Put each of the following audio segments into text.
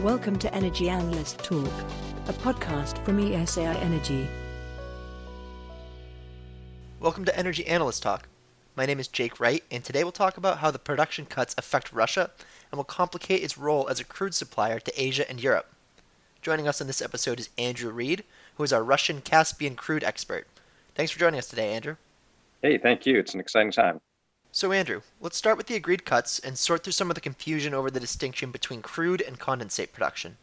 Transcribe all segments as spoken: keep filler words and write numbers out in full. Welcome to Energy Analyst Talk, a podcast from E S A I Energy. Welcome to Energy Analyst Talk. My name is Jake Wright, and today we'll talk about how the production cuts affect Russia and will complicate its role as a crude supplier to Asia and Europe. Joining us in this episode is Andrew Reed, who is our Russian Caspian crude expert. Thanks for joining us today, Andrew. Hey, thank you. It's an exciting time. So, Andrew, let's start with the agreed cuts and sort through some of the confusion over the distinction between crude and condensate production.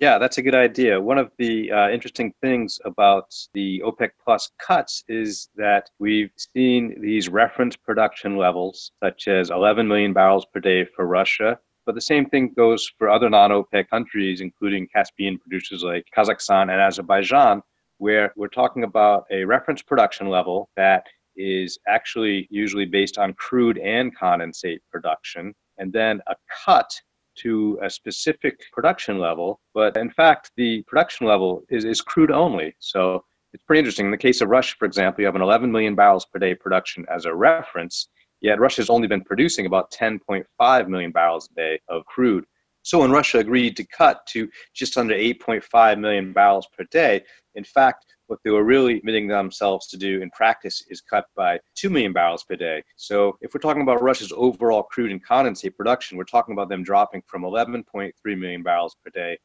Yeah, that's a good idea. One of the uh, interesting things about the OPEC plus cuts is that we've seen these reference production levels, such as eleven million barrels per day for Russia. But the same thing goes for other non-OPEC countries, including Caspian producers like Kazakhstan and Azerbaijan, where we're talking about a reference production level that is actually usually based on crude and condensate production, and then a cut to a specific production level. But in fact, the production level is, is crude only. So it's pretty interesting. In the case of Russia, for example, you have an eleven million barrels per day production as a reference, yet Russia's only been producing about ten point five million barrels a day of crude. So when Russia agreed to cut to just under eight point five million barrels per day, in fact, what they were really committing themselves to do in practice is cut by two million barrels per day. So if we're talking about Russia's overall crude and condensate production, we're talking about them dropping from eleven point three million barrels per day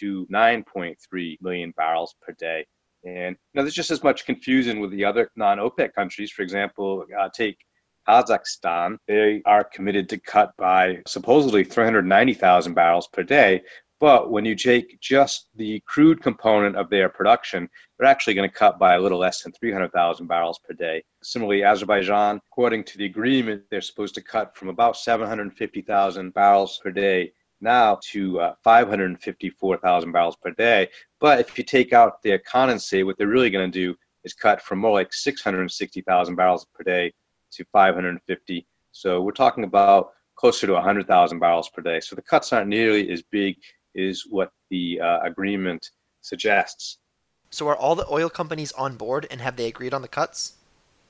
to nine point three million barrels per day. And you know, there's just as much confusion with the other non-OPEC countries. For example, uh, take Kazakhstan. They are committed to cut by supposedly three hundred ninety thousand barrels per day. But when you take just the crude component of their production, they're actually going to cut by a little less than three hundred thousand barrels per day. Similarly, Azerbaijan, according to the agreement, they're supposed to cut from about seven hundred fifty thousand barrels per day now to uh, five hundred fifty-four thousand barrels per day. But if you take out their condensate, what they're really going to do is cut from more like six hundred sixty thousand barrels per day to five hundred fifty. So we're talking about closer to one hundred thousand barrels per day. So the cuts aren't nearly as big is what the uh, agreement suggests. So are all the oil companies on board, and have they agreed on the cuts?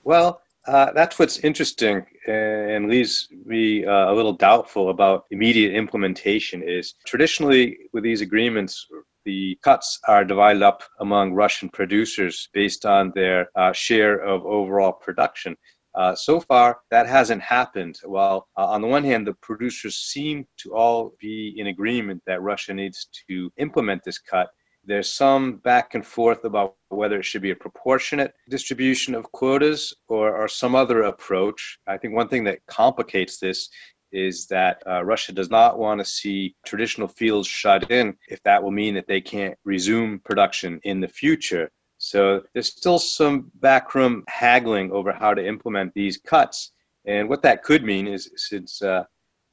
Well, uh, that's what's interesting and leaves me uh, a little doubtful about immediate implementation is traditionally with these agreements, the cuts are divided up among Russian producers based on their uh, share of overall production. Uh, so far, that hasn't happened. While uh, on the one hand, the producers seem to all be in agreement that Russia needs to implement this cut, there's some back and forth about whether it should be a proportionate distribution of quotas or, or some other approach. I think one thing that complicates this is that uh, Russia does not want to see traditional fields shut in if that will mean that they can't resume production in the future. So there's still some backroom haggling over how to implement these cuts. And what that could mean is, since uh,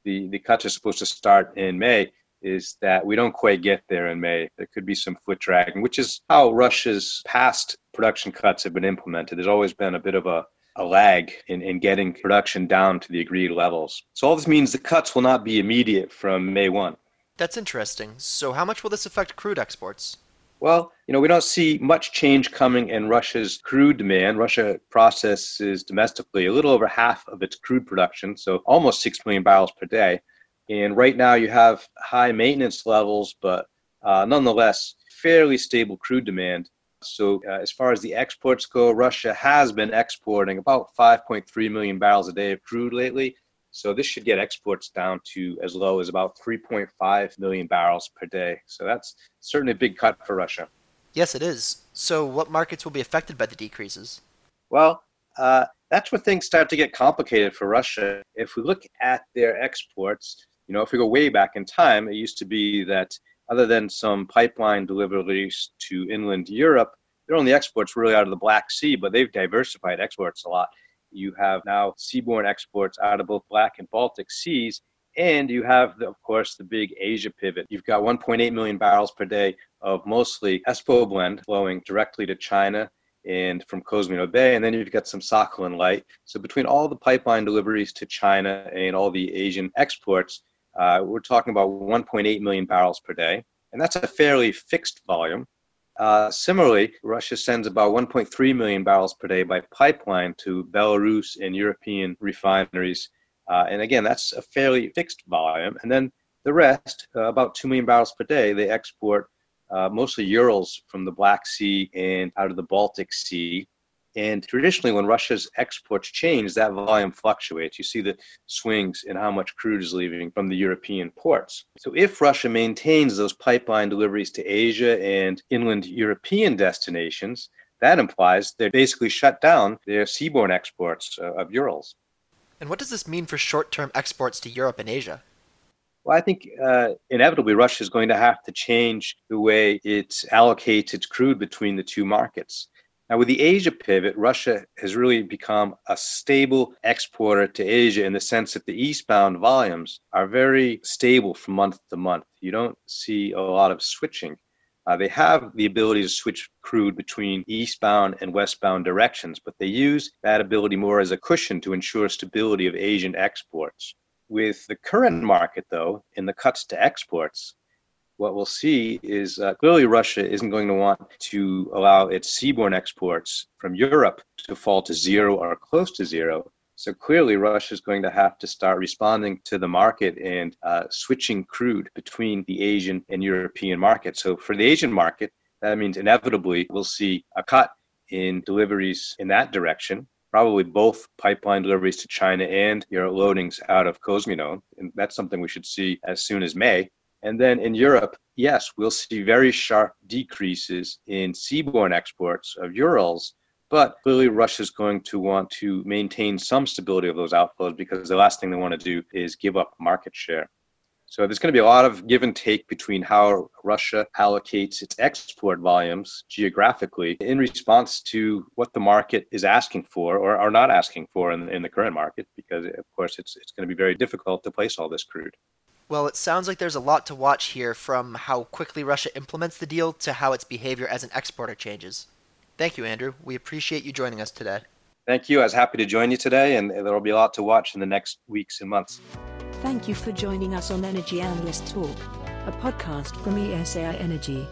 the, the cuts are supposed to start in May, is that we don't quite get there in May. There could be some foot dragging, which is how Russia's past production cuts have been implemented. There's always been a bit of a, a lag in, in getting production down to the agreed levels. So all this means the cuts will not be immediate from May first. That's interesting. So how much will this affect crude exports? Well, you know, we don't see much change coming in Russia's crude demand. Russia processes domestically a little over half of its crude production, so almost six million barrels per day. And right now you have high maintenance levels, but uh, nonetheless, fairly stable crude demand. So uh, as far as the exports go, Russia has been exporting about five point three million barrels a day of crude lately. So this should get exports down to as low as about three point five million barrels per day. So that's certainly a big cut for Russia. Yes, it is. So what markets will be affected by the decreases? Well, uh, that's where things start to get complicated for Russia. If we look at their exports, you know, if we go way back in time, it used to be that other than some pipeline deliveries to inland Europe, their only exports were really out of the Black Sea, but they've diversified exports a lot. You have now seaborne exports out of both Black and Baltic seas, and you have, the, of course, the big Asia pivot. You've got one point eight million barrels per day of mostly Espo blend flowing directly to China and from Kozmino Bay, and then you've got some Sakhalin light. So between all the pipeline deliveries to China and all the Asian exports, uh, we're talking about one point eight million barrels per day, and that's a fairly fixed volume. Uh, similarly, Russia sends about one point three million barrels per day by pipeline to Belarus and European refineries. Uh, and again, that's a fairly fixed volume. And then The rest, uh, about two million barrels per day, they export uh, mostly Urals from the Black Sea and out of the Baltic Sea. And traditionally, when Russia's exports change, that volume fluctuates. You see the swings in how much crude is leaving from the European ports. So if Russia maintains those pipeline deliveries to Asia and inland European destinations, that implies they're basically shut down their seaborne exports of Urals. And what does this mean for short-term exports to Europe and Asia? Well, I think uh, inevitably Russia is going to have to change the way it allocates its crude between the two markets. Now, with the Asia pivot, Russia has really become a stable exporter to Asia in the sense that the eastbound volumes are very stable from month to month. You don't see a lot of switching. Uh, they have the ability to switch crude between eastbound and westbound directions, but they use that ability more as a cushion to ensure stability of Asian exports. With the current market, though, and the cuts to exports, what we'll see is uh, clearly Russia isn't going to want to allow its seaborne exports from Europe to fall to zero or close to zero. So clearly Russia is going to have to start responding to the market and uh, switching crude between the Asian and European markets. So for the Asian market, that means inevitably we'll see a cut in deliveries in that direction, probably both pipeline deliveries to China and your loadings out of Kozmino. And that's something we should see as soon as May. And then in Europe, yes, we'll see very sharp decreases in seaborne exports of Urals, but clearly Russia's going to want to maintain some stability of those outflows because the last thing they want to do is give up market share. So there's going to be a lot of give and take between how Russia allocates its export volumes geographically in response to what the market is asking for or are not asking for in, in the current market, because of course it's it's going to be very difficult to place all this crude. Well, it sounds like there's a lot to watch here, from how quickly Russia implements the deal to how its behavior as an exporter changes. Thank you, Andrew. We appreciate you joining us today. Thank you. I was happy to join you today, and there will be a lot to watch in the next weeks and months. Thank you for joining us on Energy Analyst Talk, a podcast from E S A I Energy.